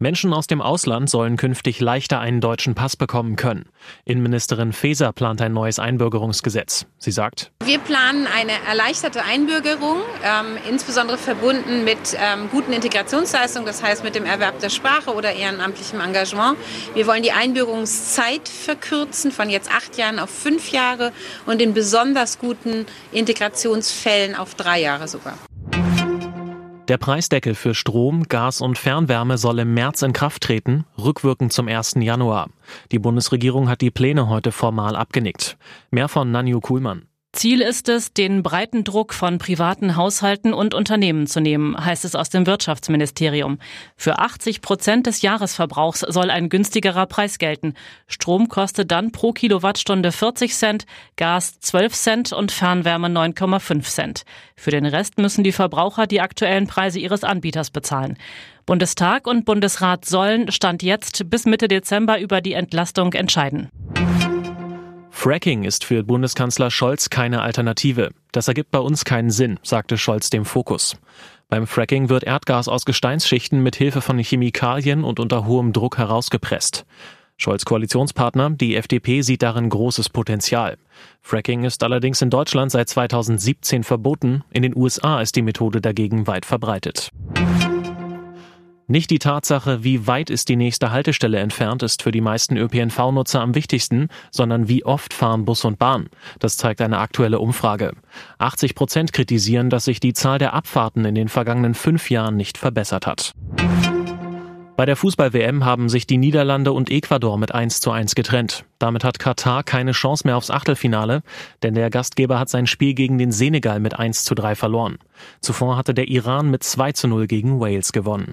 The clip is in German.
Menschen aus dem Ausland sollen künftig leichter einen deutschen Pass bekommen können. Innenministerin Faeser plant ein neues Einbürgerungsgesetz. Sie sagt: Wir planen eine erleichterte Einbürgerung, insbesondere verbunden mit guten Integrationsleistungen, das heißt mit dem Erwerb der Sprache oder ehrenamtlichem Engagement. Wir wollen die Einbürgerungszeit verkürzen von jetzt 8 Jahren auf 5 Jahre und in besonders guten Integrationsfällen auf 3 Jahre sogar. Der Preisdeckel für Strom, Gas und Fernwärme soll im März in Kraft treten, rückwirkend zum 1. Januar. Die Bundesregierung hat die Pläne heute formal abgenickt. Mehr von Nanyu Kuhlmann. Ziel ist es, den breiten Druck von privaten Haushalten und Unternehmen zu nehmen, heißt es aus dem Wirtschaftsministerium. Für 80% des Jahresverbrauchs soll ein günstigerer Preis gelten. Strom kostet dann pro Kilowattstunde 40 Cent, Gas 12 Cent und Fernwärme 9,5 Cent. Für den Rest müssen die Verbraucher die aktuellen Preise ihres Anbieters bezahlen. Bundestag und Bundesrat sollen, Stand jetzt, bis Mitte Dezember über die Entlastung entscheiden. Fracking ist für Bundeskanzler Scholz keine Alternative. Das ergibt bei uns keinen Sinn, sagte Scholz dem Fokus. Beim Fracking wird Erdgas aus Gesteinsschichten mit Hilfe von Chemikalien und unter hohem Druck herausgepresst. Scholz' Koalitionspartner, die FDP, sieht darin großes Potenzial. Fracking ist allerdings in Deutschland seit 2017 verboten. In den USA ist die Methode dagegen weit verbreitet. Nicht die Tatsache, wie weit ist die nächste Haltestelle entfernt, ist für die meisten ÖPNV-Nutzer am wichtigsten, sondern wie oft fahren Bus und Bahn. Das zeigt eine aktuelle Umfrage. 80% kritisieren, dass sich die Zahl der Abfahrten in den vergangenen 5 Jahren nicht verbessert hat. Bei der Fußball-WM haben sich die Niederlande und Ecuador mit 1:1 getrennt. Damit hat Katar keine Chance mehr aufs Achtelfinale, denn der Gastgeber hat sein Spiel gegen den Senegal mit 1:3 verloren. Zuvor hatte der Iran mit 2:0 gegen Wales gewonnen.